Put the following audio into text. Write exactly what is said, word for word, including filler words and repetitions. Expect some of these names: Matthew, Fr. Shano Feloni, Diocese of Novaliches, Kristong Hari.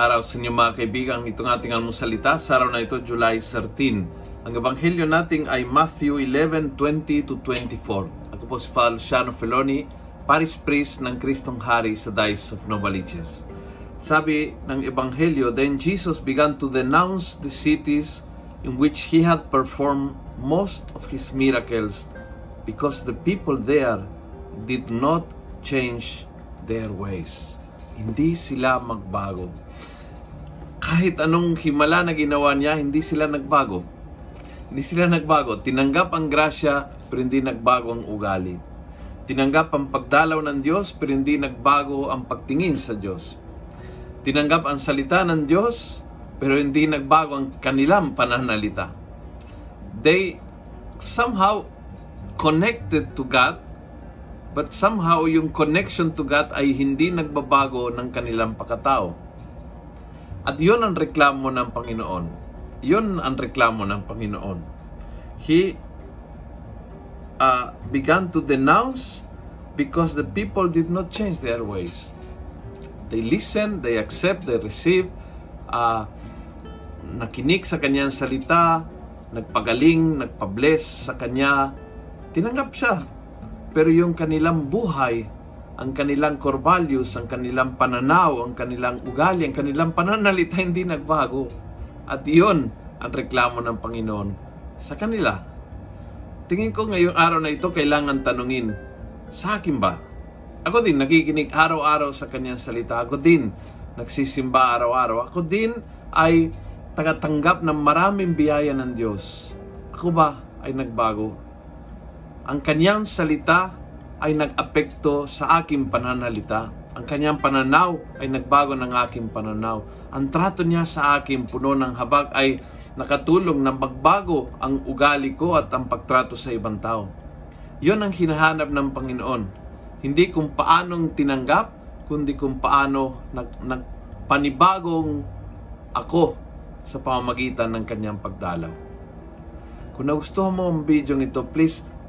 araw sa inyo mga kaibigan. Itong ating almusalita sa araw na ito, July thirteen. Ang ebanghelyo natin ay Matthew eleven, twenty to twenty-four. Ako po si Father Shano Feloni, Parish Priest ng Kristong Hari sa Diocese of Novaliches. Sabi ng ebanghelyo, then Jesus began to denounce the cities in which he had performed most of his miracles because the people there did not change their ways. Hindi sila magbago. Kahit anong himala na ginawa niya, hindi sila nagbago. Hindi sila nagbago. Tinanggap ang grasya, pero hindi nagbago ang ugali. Tinanggap ang pagdalaw ng Diyos, pero hindi nagbago ang pagtingin sa Diyos. Tinanggap ang salita ng Diyos, pero hindi nagbago ang kanilang pananalita. They somehow connected to God, but somehow yung connection to God ay hindi nagbabago ng kanilang pagkatao. At yun ang reklamo ng Panginoon. Yun ang reklamo ng Panginoon. He uh, began to denounce because the people did not change their ways. They listen, they accept, they receive. Uh, nakinig sa kanyang salita, nagpagaling, nagpabless sa kanya. Tinanggap siya. Pero yung kanilang buhay, ang kanilang core values, ang kanilang pananaw, ang kanilang ugali, ang kanilang pananalita, hindi nagbago. At yun ang reklamo ng Panginoon sa kanila. Tingin ko ngayong araw na ito, kailangan tanungin, sa akin ba? Ako din, nakikinig araw-araw sa kanyang salita. Ako din, nagsisimba araw-araw. Ako din ay tagatanggap ng maraming biyaya ng Diyos. Ako ba ay nagbago? Ang kanyang salita ay nag-apekto sa aking pananalita. Ang kanyang pananaw ay nagbago ng aking pananaw. Ang trato niya sa akin, puno ng habag, ay nakatulong na magbago ang ugali ko at ang pagtrato sa ibang tao. Yon ang hinahanap ng Panginoon. Hindi kung paanong tinanggap, kundi kung paano nag nagpanibagong ako sa pamamagitan ng kanyang pagdalaw. Kung nagustuhan mo ang video nito, please